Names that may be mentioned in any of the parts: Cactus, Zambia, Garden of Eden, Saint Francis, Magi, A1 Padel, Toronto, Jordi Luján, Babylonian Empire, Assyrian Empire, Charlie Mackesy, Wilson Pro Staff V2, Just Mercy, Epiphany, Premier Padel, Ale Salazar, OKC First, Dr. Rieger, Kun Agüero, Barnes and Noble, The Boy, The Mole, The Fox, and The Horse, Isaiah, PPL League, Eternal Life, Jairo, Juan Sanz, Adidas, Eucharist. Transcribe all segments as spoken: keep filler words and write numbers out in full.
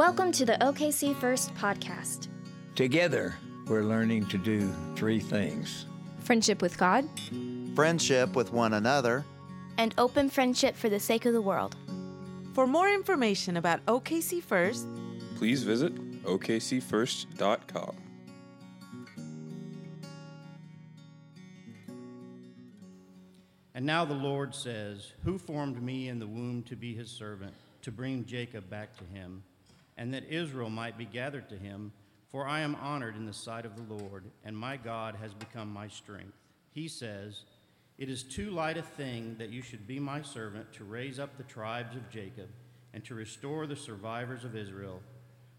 Welcome to the O K C First podcast. Together, we're learning to do three things. Friendship with God, friendship with one another, and open friendship for the sake of the world. For more information about O K C First, please visit O K C first dot com. And now the Lord says, who formed me in the womb to be his servant, to bring Jacob back to him, and that Israel might be gathered to him? For I am honored in the sight of the Lord, and my God has become my strength. He says, it is too light a thing that you should be my servant to raise up the tribes of Jacob and to restore the survivors of Israel.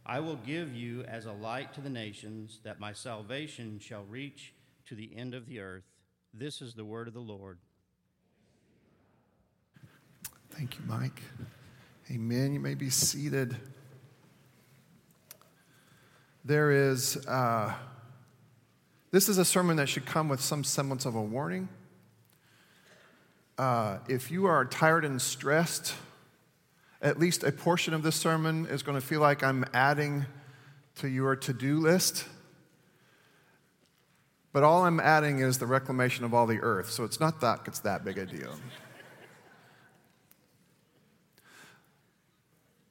I will give you as a light to the nations, that my salvation shall reach to the end of the earth. This is the word of the Lord. Thank you, Mike. Amen. You may be seated. There is, uh, this is a sermon that should come with some semblance of a warning. Uh, if you are tired and stressed, at least a portion of this sermon is going to feel like I'm adding to your to-do list. But all I'm adding is the reclamation of all the earth, so it's not that it's that big a deal.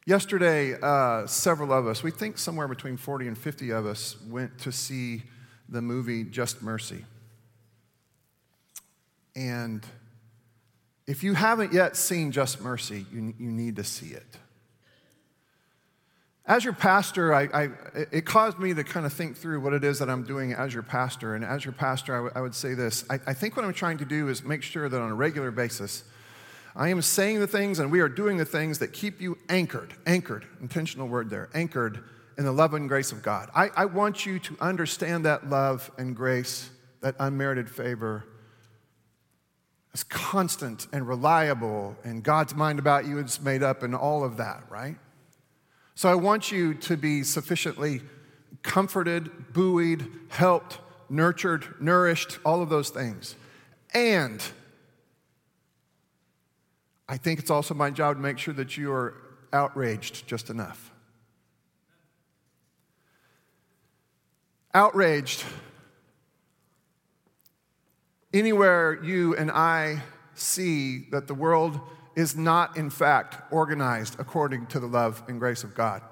Yesterday, uh, several of us, we think somewhere between forty and fifty of us, went to see the movie Just Mercy. And if you haven't yet seen Just Mercy, you, you need to see it. As your pastor, I, I, it caused me to kind of think through what it is that I'm doing as your pastor. And as your pastor, I, w- I would say this. I, I think what I'm trying to do is make sure that on a regular basis, I am saying the things and we are doing the things that keep you anchored, anchored, intentional word there, anchored in the love and grace of God. I, I want you to understand that love and grace, that unmerited favor, is constant and reliable, and God's mind about you is made up and all of that, right? So I want you to be sufficiently comforted, buoyed, helped, nurtured, nourished, all of those things. And I think it's also my job to make sure that you are outraged just enough. Outraged. Anywhere you and I see that the world is not, in fact, organized according to the love and grace of God.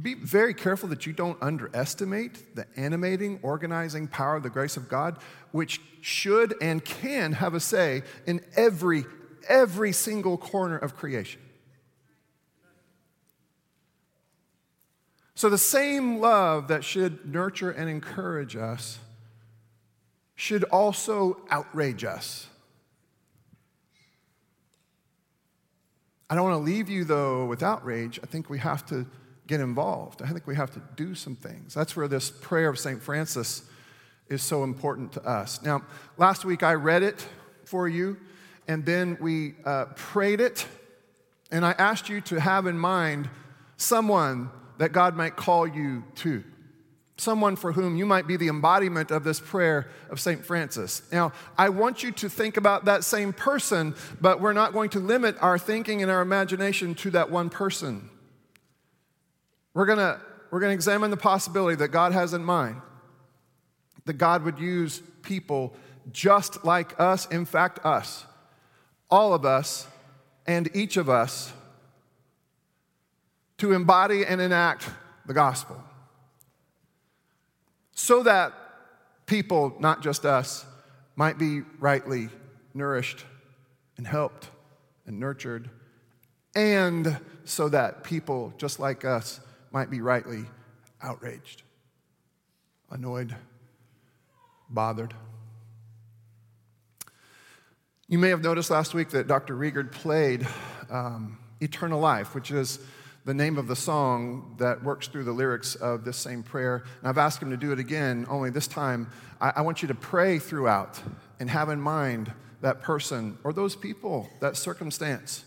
Be very careful that you don't underestimate the animating, organizing power of the grace of God, which should and can have a say in every every single corner of creation. So the same love that should nurture and encourage us should also outrage us. I don't want to leave you, though, with outrage. I think we have to get involved. I think we have to do some things. That's where this prayer of Saint Francis is so important to us. Now, last week I read it for you, and then we uh, prayed it, and I asked you to have in mind someone that God might call you to, someone for whom you might be the embodiment of this prayer of Saint Francis. Now, I want you to think about that same person, but we're not going to limit our thinking and our imagination to that one person. We're going to we're going to examine the possibility that God has in mind, that God would use people just like us, in fact, us, all of us, and each of us, to embody and enact the gospel, so that people, not just us, might be rightly nourished and helped and nurtured, and so that people just like us might be rightly outraged, annoyed, bothered. You may have noticed last week that Doctor Rieger played um, Eternal Life, which is the name of the song that works through the lyrics of this same prayer. And I've asked him to do it again, only this time I, I want you to pray throughout and have in mind that person or those people, that circumstance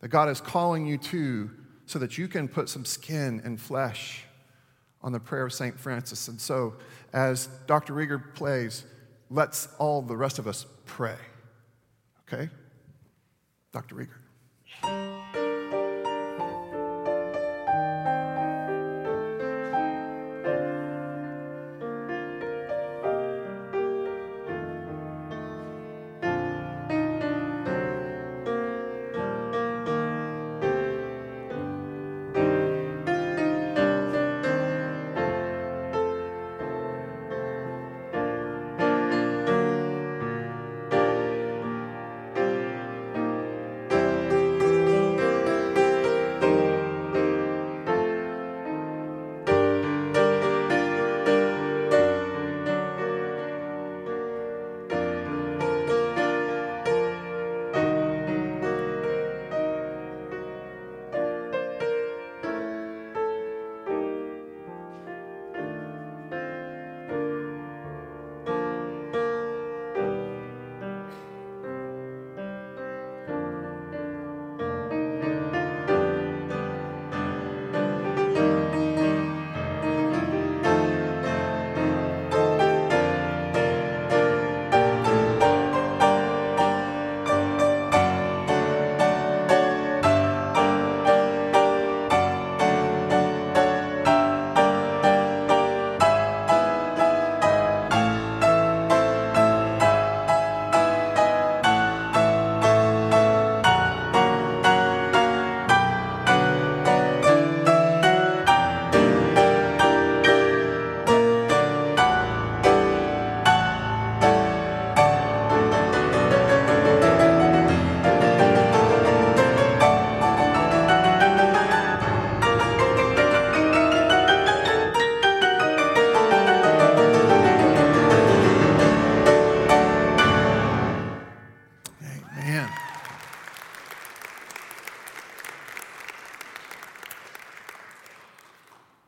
that God is calling you to, so that you can put some skin and flesh on the prayer of Saint Francis. And so as Doctor Rieger plays, let's all the rest of us pray. Okay? Doctor Rieger.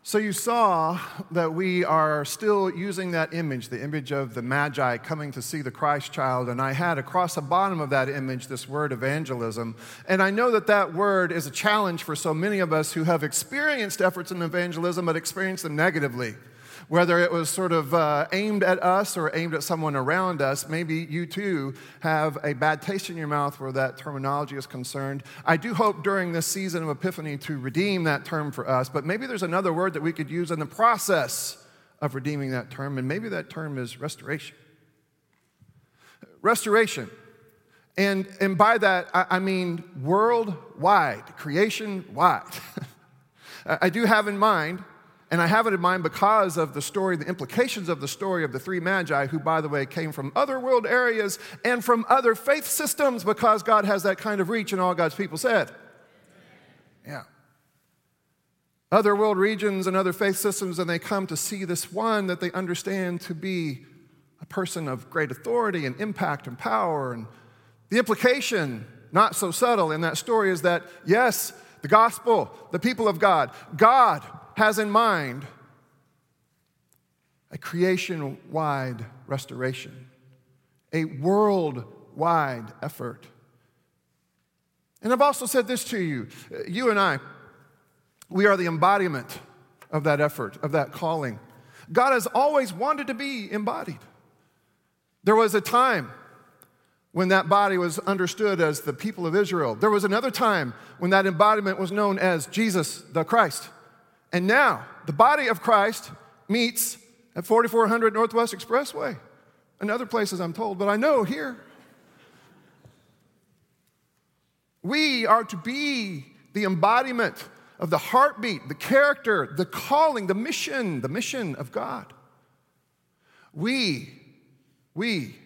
So you saw that we are still using that image, the image of the Magi coming to see the Christ child, and I had across the bottom of that image this word evangelism. And I know that that word is a challenge for so many of us who have experienced efforts in evangelism but experienced them negatively. Whether it was sort of uh, aimed at us or aimed at someone around us, maybe you too have a bad taste in your mouth where that terminology is concerned. I do hope during this season of Epiphany to redeem that term for us, but maybe there's another word that we could use in the process of redeeming that term, and maybe that term is restoration. Restoration. And, and by that, I, I mean worldwide, creation-wide. I do have in mind... And I have it in mind because of the story, the implications of the story of the three Magi, who, by the way, came from other world areas and from other faith systems, because God has that kind of reach, and all God's people said. Yeah. Other world regions and other faith systems, and they come to see this one that they understand to be a person of great authority and impact and power. And the implication, not so subtle in that story, is that, yes, the gospel, the people of God, God has in mind a creation-wide restoration, a world-wide effort. And I've also said this to you, you and I, we are the embodiment of that effort, of that calling. God has always wanted to be embodied. There was a time when that body was understood as the people of Israel. There was another time when that embodiment was known as Jesus the Christ. And now, the body of Christ meets at forty-four hundred Northwest Expressway and other places, I'm told, but I know here. We are to be the embodiment of the heartbeat, the character, the calling, the mission, the mission of God. We, we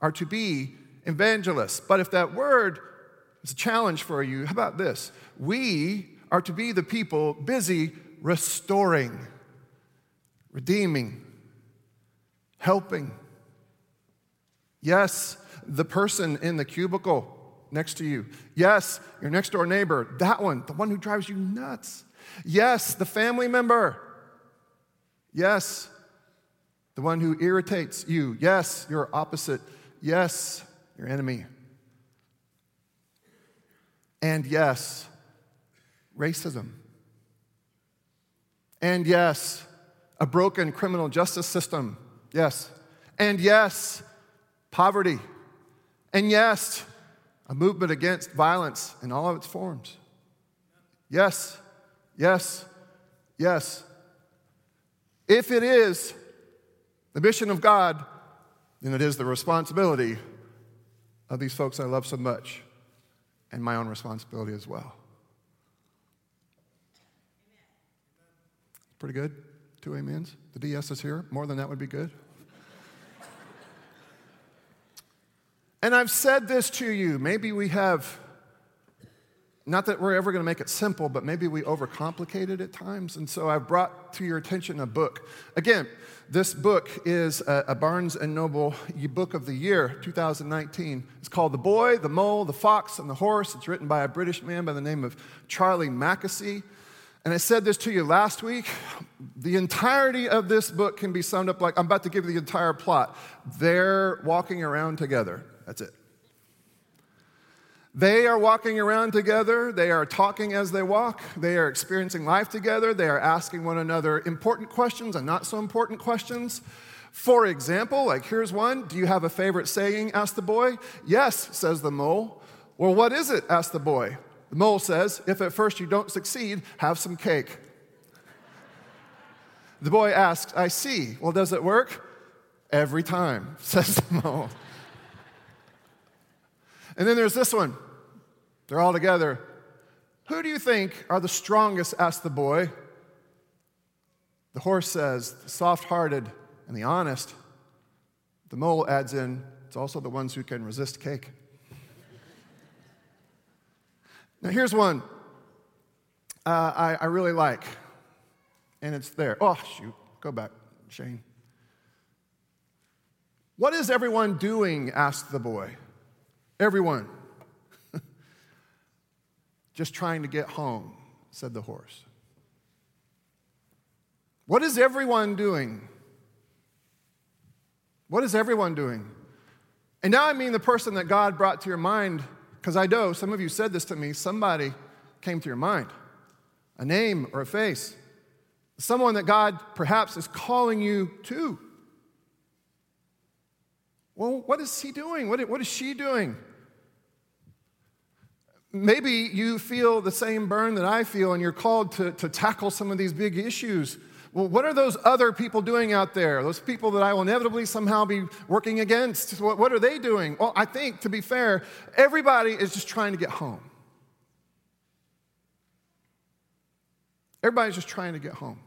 are to be evangelists. But if that word is a challenge for you, how about this? We are to be the people busy restoring, redeeming, helping. Yes, the person in the cubicle next to you. Yes, your next door neighbor, that one, the one who drives you nuts. Yes, the family member. Yes, the one who irritates you. Yes, your opposite. Yes, your enemy. And yes, racism. And yes, a broken criminal justice system. Yes. And yes, poverty. And yes, a movement against violence in all of its forms. Yes, yes, yes. If it is the mission of God, then it is the responsibility of these folks I love so much, and my own responsibility as well. Pretty good. Two amens. The D S is here. More than that would be good. And I've said this to you. Maybe we have, not that we're ever going to make it simple, but maybe we overcomplicate it at times. And so I've brought to your attention a book. Again, this book is a Barnes and Noble book of the year, two thousand nineteen. It's called The Boy, The Mole, The Fox, and The Horse. It's written by a British man by the name of Charlie Mackesy. And I said this to you last week, the entirety of this book can be summed up like, I'm about to give you the entire plot. They're walking around together. That's it. They are walking around together. They are talking as they walk. They are experiencing life together. They are asking one another important questions and not so important questions. For example, like here's one. Do you have a favorite saying? Asked the boy. Yes, says the mole. Well, what is it? Asked the boy. The mole says, if at first you don't succeed, have some cake. The boy asks, I see. Well, does it work? Every time, says the mole. And then there's this one. They're all together. Who do you think are the strongest? Asks the boy. The horse says, the soft-hearted and the honest. The mole adds in, it's also the ones who can resist cake. Now, here's one uh, I, I really like, and it's there. Oh, shoot. Go back, Shane. What is everyone doing? Asked the boy. Everyone. Just trying to get home, said the horse. What is everyone doing? What is everyone doing? And now I mean the person that God brought to your mind, because I know some of you said this to me. Somebody came to your mind, a name or a face, someone that God perhaps is calling you to. Well, what is he doing? What what is she doing? Maybe you feel the same burn that I feel, and you're called to, to tackle some of these big issues. Well, what are those other people doing out there? Those people that I will inevitably somehow be working against. What, what are they doing? Well, I think, to be fair, everybody is just trying to get home. Everybody's just trying to get home.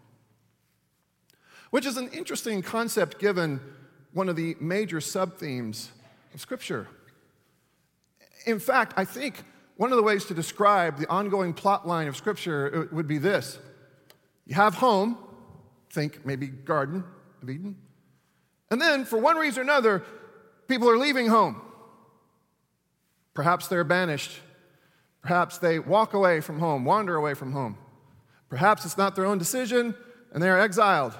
Which is an interesting concept given one of the major sub-themes of Scripture. In fact, I think one of the ways to describe the ongoing plot line of Scripture would be this. You have home. Think maybe Garden of Eden. And then, for one reason or another, people are leaving home. Perhaps they're banished. Perhaps they walk away from home, wander away from home. Perhaps it's not their own decision, and they are exiled.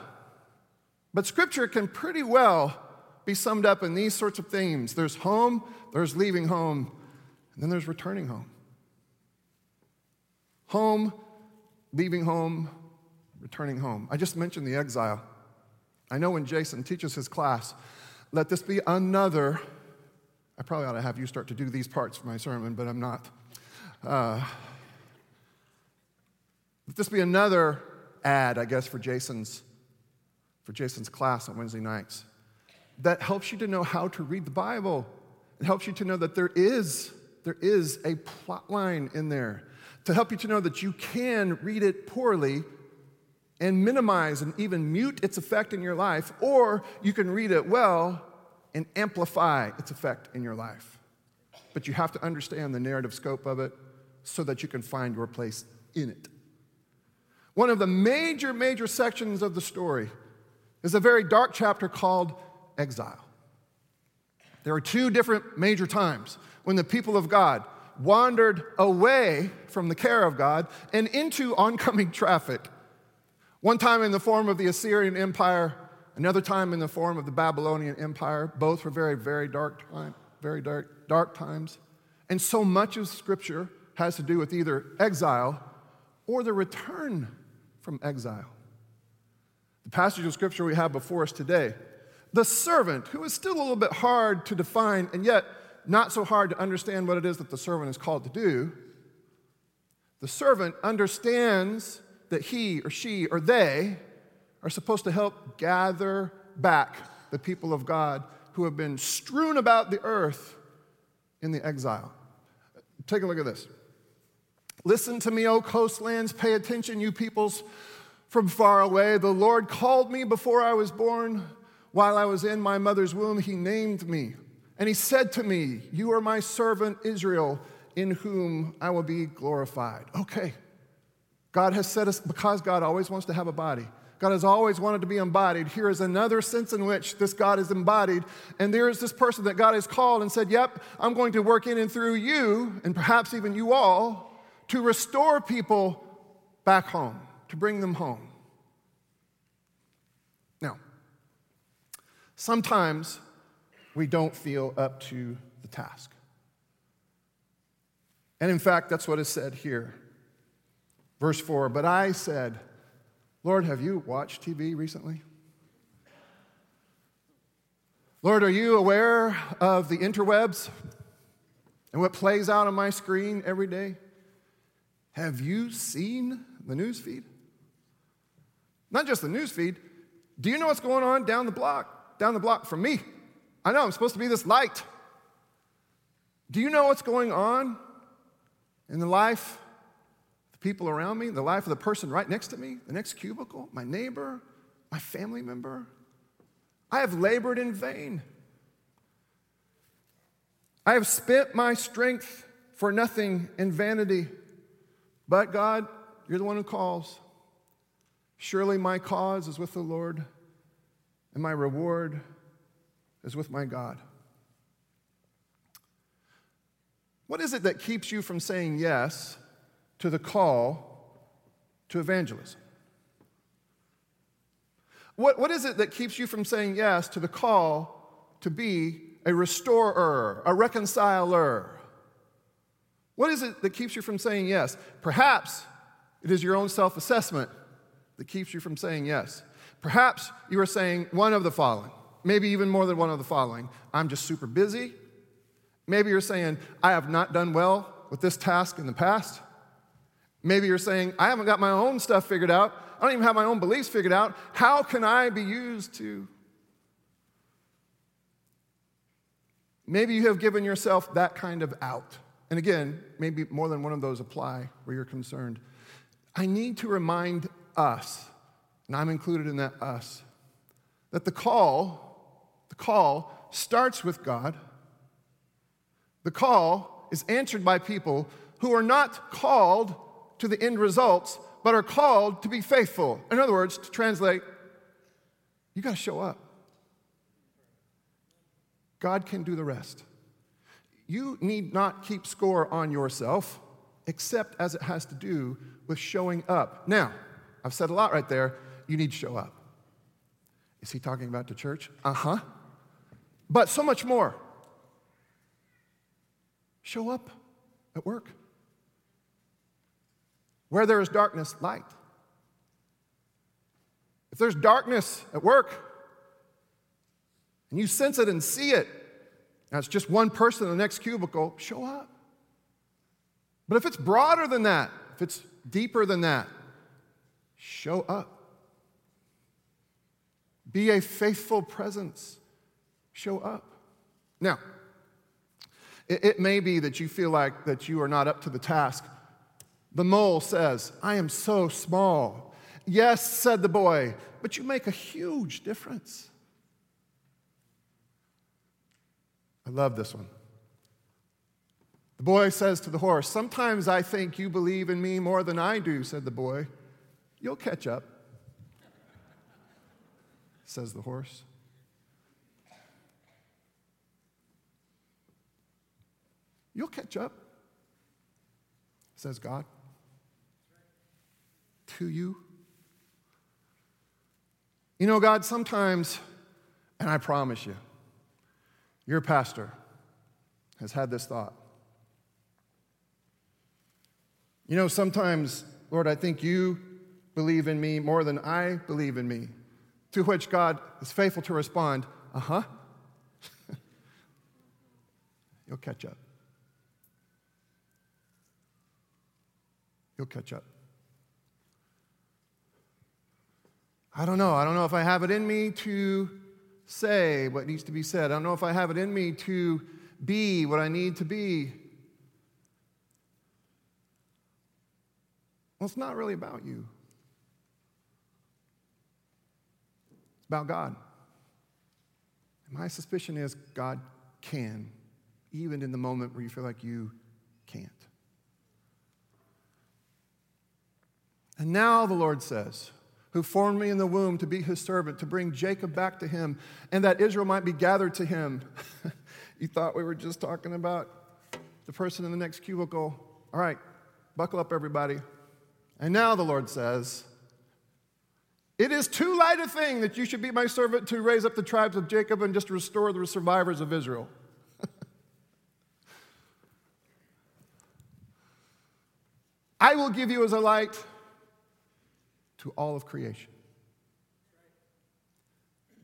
But Scripture can pretty well be summed up in these sorts of themes. There's home, there's leaving home, and then there's returning home. Home, leaving home, returning home. I just mentioned the exile. I know when Jason teaches his class, let this be another, I probably ought to have you start to do these parts for my sermon, but I'm not. Uh, let this be another ad, I guess, for Jason's, for Jason's class on Wednesday nights that helps you to know how to read the Bible. It helps you to know that there is, there is a plot line in there to help you to know that you can read it poorly and minimize and even mute its effect in your life, or you can read it well and amplify its effect in your life. But you have to understand the narrative scope of it so that you can find your place in it. One of the major, major sections of the story is a very dark chapter called Exile. There are two different major times when the people of God wandered away from the care of God and into oncoming traffic. One time in the form of the Assyrian Empire, another time in the form of the Babylonian Empire. Both were very, very dark time, very dark, dark times. And so much of Scripture has to do with either exile or the return from exile. The passage of Scripture we have before us today, the servant, who is still a little bit hard to define and yet not so hard to understand what it is that the servant is called to do, the servant understands that he or she or they are supposed to help gather back the people of God who have been strewn about the earth in the exile. Take a look at this. Listen to me, O coastlands, pay attention, you peoples from far away. The Lord called me before I was born. While I was in my mother's womb, he named me. And he said to me, you are my servant Israel, in whom I will be glorified. Okay. God has set us, because God always wants to have a body. God has always wanted to be embodied. Here is another sense in which this God is embodied. And there is this person that God has called and said, yep, I'm going to work in and through you, and perhaps even you all, to restore people back home, to bring them home. Now, sometimes we don't feel up to the task. And in fact, that's what is said here. Verse four, but I said, Lord, have you watched T V recently? Lord, are you aware of the interwebs and what plays out on my screen every day? Have you seen the news feed? Not just the news feed. Do you know what's going on down the block, down the block from me? I know I'm supposed to be this light. Do you know what's going on in the life people around me, the life of the person right next to me, the next cubicle, my neighbor, my family member? I have labored in vain. I have spent my strength for nothing in vanity. But God, you're the one who calls. Surely my cause is with the Lord, and my reward is with my God. What is it that keeps you from saying yes to the call to evangelism? What, what is it that keeps you from saying yes to the call to be a restorer, a reconciler? What is it that keeps you from saying yes? Perhaps it is your own self-assessment that keeps you from saying yes. Perhaps you are saying one of the following, maybe even more than one of the following. I'm just super busy. Maybe you're saying, I have not done well with this task in the past. Maybe you're saying, I haven't got my own stuff figured out. I don't even have my own beliefs figured out. How can I be used to? Maybe you have given yourself that kind of out. And again, maybe more than one of those apply where you're concerned. I need to remind us, and I'm included in that us, that the call, the call starts with God. The call is answered by people who are not called to the end results, but are called to be faithful. In other words, to translate, you got to show up. God can do the rest. You need not keep score on yourself, except as it has to do with showing up. Now, I've said a lot right there. You need to show up. Is he talking about the church? Uh-huh. But so much more. Show up at work. Where there is darkness, light. If there's darkness at work, and you sense it and see it, and it's just one person in the next cubicle, show up. But if it's broader than that, if it's deeper than that, show up. Be a faithful presence. Show up. Now, it, it may be that you feel like that you are not up to the task. The mole says, I am so small. Yes, said the boy, but you make a huge difference. I love this one. The boy says to the horse, sometimes I think you believe in me more than I do, said the boy. You'll catch up, says the horse. You'll catch up, says God. To you. You know, God, sometimes, and I promise you, your pastor has had this thought. You know, sometimes, Lord, I think you believe in me more than I believe in me, to which God is faithful to respond, uh-huh. You'll catch up. You'll catch up. I don't know. I don't know if I have it in me to say what needs to be said. I don't know if I have it in me to be what I need to be. Well, it's not really about you. It's about God. And my suspicion is God can, even in the moment where you feel like you can't. And now the Lord says, who formed me in the womb to be his servant, to bring Jacob back to him, and that Israel might be gathered to him. You thought we were just talking about the person in the next cubicle. All right, buckle up, everybody. And now the Lord says, it is too light a thing that you should be my servant to raise up the tribes of Jacob and just restore the survivors of Israel. I will give you as a light to all of creation,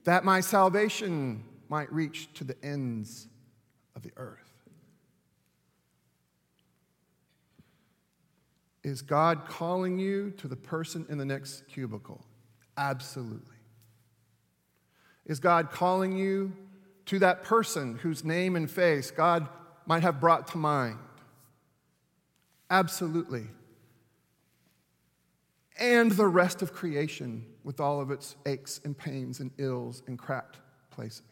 that my salvation might reach to the ends of the earth. Is God calling you to the person in the next cubicle? Absolutely. Is God calling you to that person whose name and face God might have brought to mind? Absolutely. And the rest of creation with all of its aches and pains and ills and cracked places.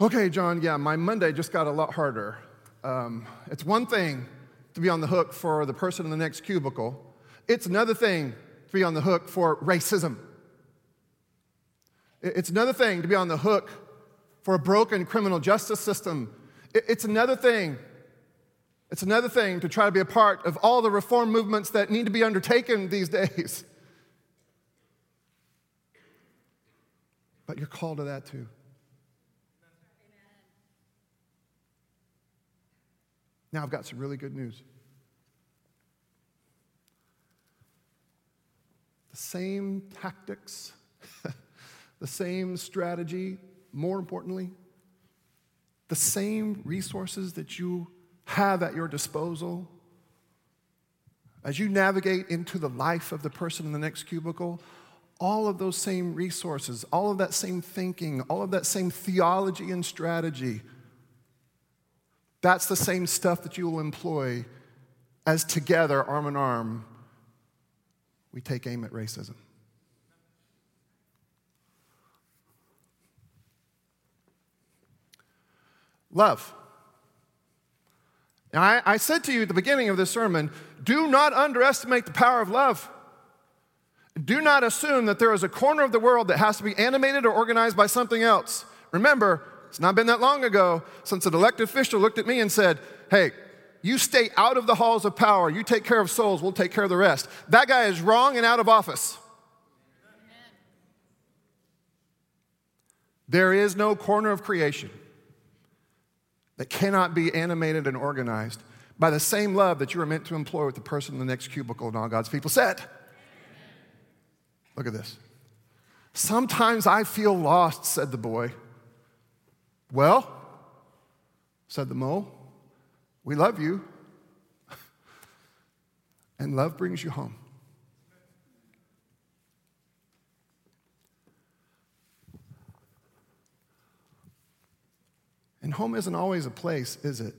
Okay, John, yeah, my Monday just got a lot harder. Um, it's one thing to be on the hook for the person in the next cubicle. It's another thing to be on the hook for racism. It's another thing to be on the hook for a broken criminal justice system. It's another thing It's another thing to try to be a part of all the reform movements that need to be undertaken these days. But you're called to that too. Now I've got some really good news. The same tactics, the same strategy, more importantly, the same resources that you have at your disposal as you navigate into the life of the person in the next cubicle, all of those same resources, all of that same thinking, all of that same theology and strategy, that's the same stuff that you will employ as together, arm in arm, we take aim at racism. Love. Now, I, I said to you at the beginning of this sermon, do not underestimate the power of love. Do not assume that there is a corner of the world that has to be animated or organized by something else. Remember, it's not been that long ago since an elected official looked at me and said, hey, you stay out of the halls of power. You take care of souls. We'll take care of the rest. That guy is wrong and out of office. Amen. There is no corner of creation that cannot be animated and organized by the same love that you are meant to employ with the person in the next cubicle, and all God's people said. Amen. Look at this. Sometimes I feel lost, said the boy. Well, said the mole, we love you, and love brings you home. And home isn't always a place, is it?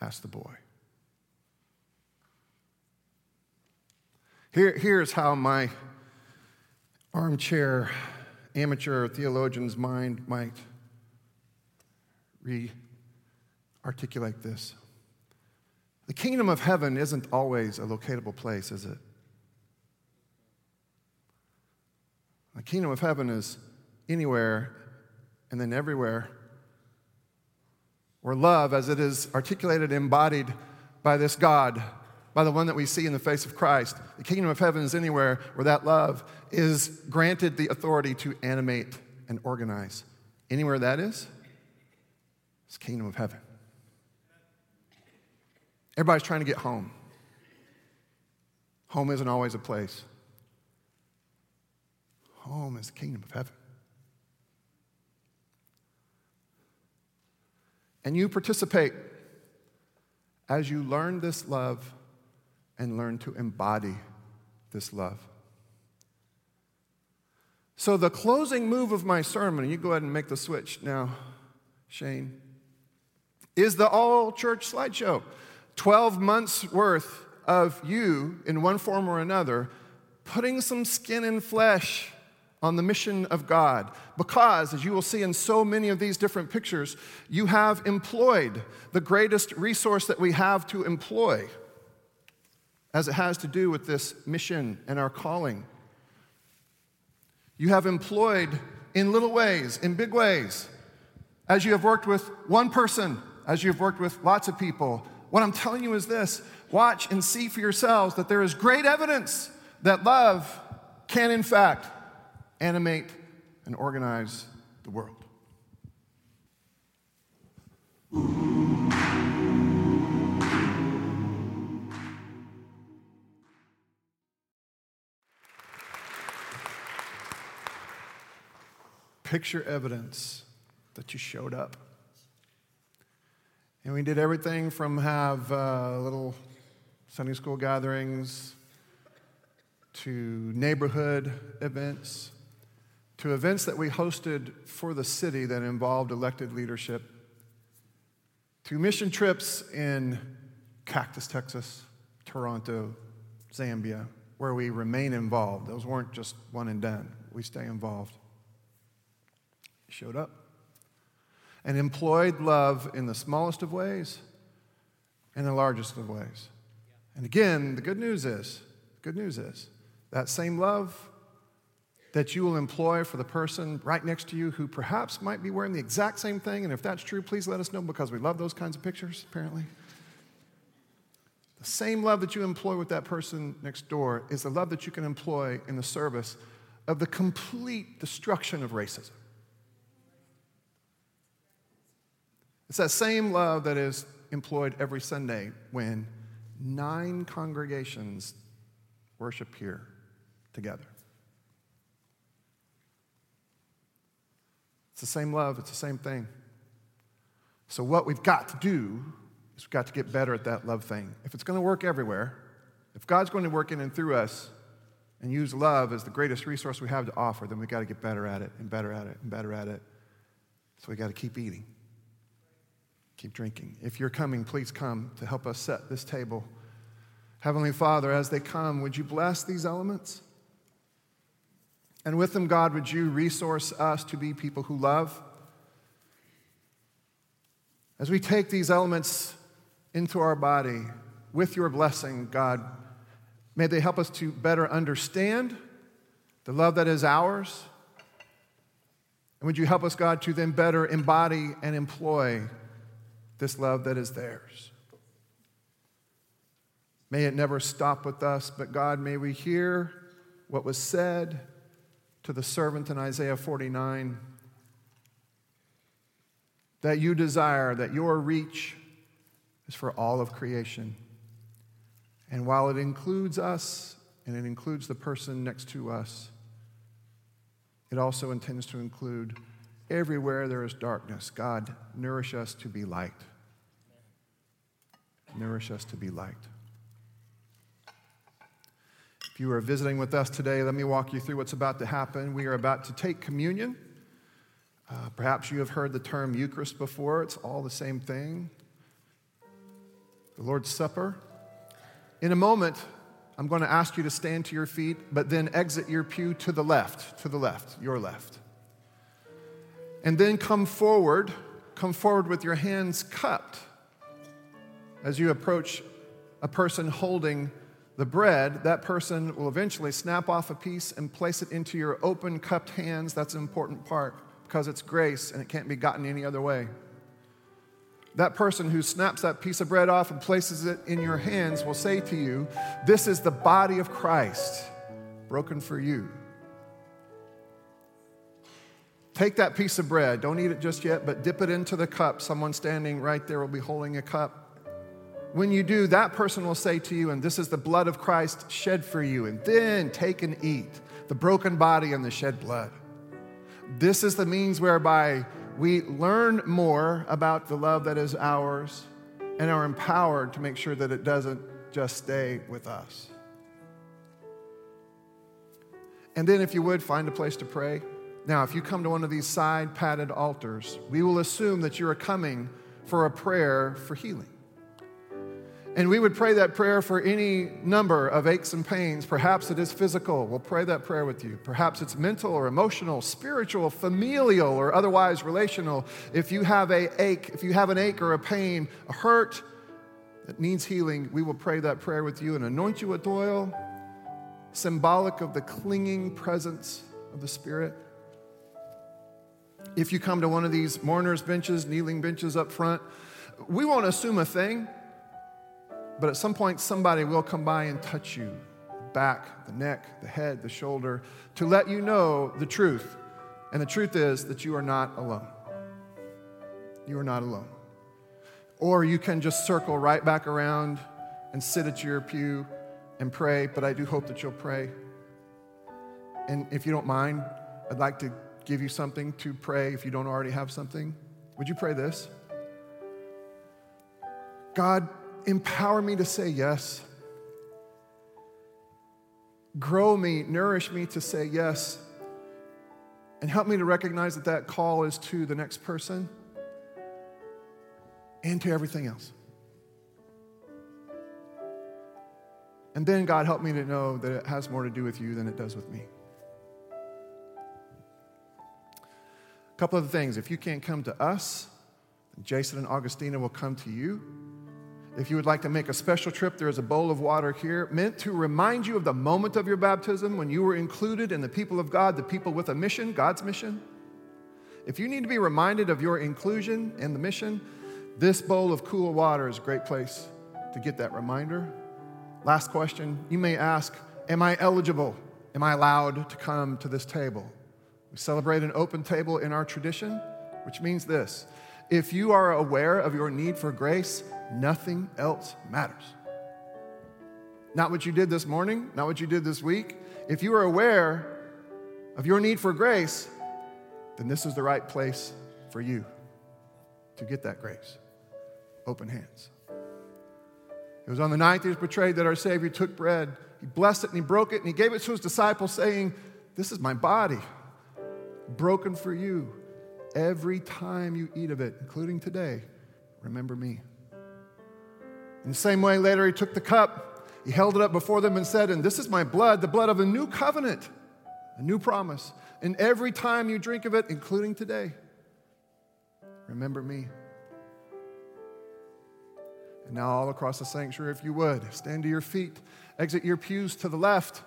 Asked the boy. Here, here's how my armchair amateur theologian's mind might re-articulate this. The kingdom of heaven isn't always a locatable place, is it? The kingdom of heaven is anywhere and then everywhere, or love as it is articulated, embodied by this God, by the one that we see in the face of Christ. The kingdom of heaven is anywhere where that love is granted the authority to animate and organize. Anywhere that is, it's the kingdom of heaven. Everybody's trying to get home. Home isn't always a place. Home is the kingdom of heaven. And you participate as you learn this love and learn to embody this love. So the closing move of my sermon, and you go ahead and make the switch now, Shane, is the all-church slideshow. Twelve months' worth of you, in one form or another, putting some skin and flesh on the mission of God. Because, as you will see in so many of these different pictures, you have employed the greatest resource that we have to employ as it has to do with this mission and our calling. You have employed in little ways, in big ways, as you have worked with one person, as you have worked with lots of people. What I'm telling you is this: watch and see for yourselves that there is great evidence that love can, in fact, animate and organize the world. Picture evidence that you showed up. And we did everything from have uh, little Sunday school gatherings to neighborhood events, to events that we hosted for the city that involved elected leadership, to mission trips in Cactus, Texas, Toronto, Zambia, where we remain involved. Those weren't just one and done. We stay involved. Showed up and employed love in the smallest of ways and the largest of ways. And again, the good news is, good news is, that same love that you will employ for the person right next to you who perhaps might be wearing the exact same thing. And if that's true, please let us know, because we love those kinds of pictures, apparently. The same love that you employ with that person next door is the love that you can employ in the service of the complete destruction of racism. It's that same love that is employed every Sunday when nine congregations worship here together. It's the same love. It's the same thing. So what we've got to do is we've got to get better at that love thing. If it's going to work everywhere, if God's going to work in and through us and use love as the greatest resource we have to offer, then we've got to get better at it and better at it and better at it. So we've got to keep eating, keep drinking. If you're coming, please come to help us set this table. Heavenly Father, as they come, would you bless these elements? And with them, God, would you resource us to be people who love? As we take these elements into our body, with your blessing, God, may they help us to better understand the love that is ours. And would you help us, God, to then better embody and employ this love that is theirs. May it never stop with us, but God, may we hear what was said to the servant in Isaiah forty-nine, that you desire, that your reach is for all of creation. And while it includes us, and it includes the person next to us, it also intends to include everywhere there is darkness. God, nourish us to be light. Nourish us to be light. If you are visiting with us today, let me walk you through what's about to happen. We are about to take communion. Uh, perhaps you have heard the term Eucharist before. It's all the same thing. The Lord's Supper. In a moment, I'm going to ask you to stand to your feet, but then exit your pew to the left, to the left, your left. And then come forward, come forward with your hands cupped as you approach a person holding the bread. That person will eventually snap off a piece and place it into your open, cupped hands. That's an important part, because it's grace and it can't be gotten any other way. That person who snaps that piece of bread off and places it in your hands will say to you, "This is the body of Christ, broken for you." Take that piece of bread. Don't eat it just yet, but dip it into the cup. Someone standing right there will be holding a cup. When you do, that person will say to you, "And this is the blood of Christ shed for you. And then take and eat the broken body and the shed blood. This is the means whereby we learn more about the love that is ours and are empowered to make sure that it doesn't just stay with us." And then if you would, find a place to pray. Now, if you come to one of these side padded altars, we will assume that you are coming for a prayer for healing. And we would pray that prayer for any number of aches and pains. Perhaps it is physical. We'll pray that prayer with you. Perhaps it's mental or emotional, spiritual, familial, or otherwise relational. If you have a ache, if you have an ache or a pain, a hurt that needs healing, we will pray that prayer with you and anoint you with oil, symbolic of the clinging presence of the Spirit. If you come to one of these mourners' benches, kneeling benches up front, we won't assume a thing. But at some point, somebody will come by and touch you, the back, the neck, the head, the shoulder, to let you know the truth. And the truth is that you are not alone. You are not alone. Or you can just circle right back around and sit at your pew and pray, but I do hope that you'll pray. And if you don't mind, I'd like to give you something to pray if you don't already have something. Would you pray this? God, empower me to say yes. Grow me, nourish me to say yes. And help me to recognize that that call is to the next person and to everything else. And then, God, help me to know that it has more to do with you than it does with me. A couple other things. If you can't come to us, Jason and Augustina will come to you. If you would like to make a special trip, there is a bowl of water here meant to remind you of the moment of your baptism when you were included in the people of God, the people with a mission, God's mission. If you need to be reminded of your inclusion in the mission, this bowl of cool water is a great place to get that reminder. Last question, you may ask, am I eligible? Am I allowed to come to this table? We celebrate an open table in our tradition, which means this. If you are aware of your need for grace, nothing else matters. Not what you did this morning, not what you did this week. If you are aware of your need for grace, then this is the right place for you to get that grace. Open hands. It was on the night he was betrayed that our Savior took bread. He blessed it and he broke it and he gave it to his disciples saying, this is my body broken for you. Every time you eat of it, including today, remember me. In the same way, later he took the cup, he held it up before them and said, and this is my blood, the blood of a new covenant, a new promise. And every time you drink of it, including today, remember me. And now all across the sanctuary, if you would, stand to your feet, exit your pews to the left,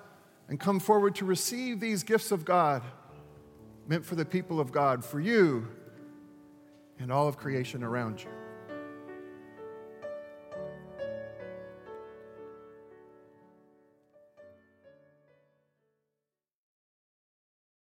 and come forward to receive these gifts of God, meant for the people of God, for you and all of creation around you.